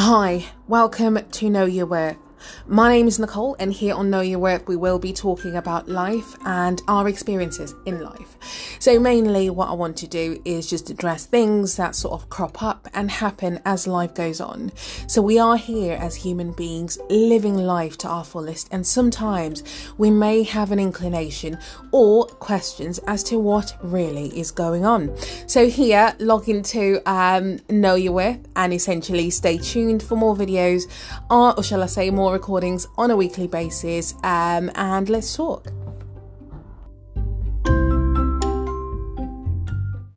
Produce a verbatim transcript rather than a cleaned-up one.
Hi, welcome to Know Your Worth. My name is Nicole, and here on Know Your Worth we will be talking about life and our experiences in life. So mainly what I want to do is just address things that sort of crop up and happen as life goes on. So we are here as human beings living life to our fullest, and sometimes we may have an inclination or questions as to what really is going on. So here, log into um, Know Your Worth and essentially stay tuned for more videos, or, or shall I say more recordings on a weekly basis, um, and let's talk.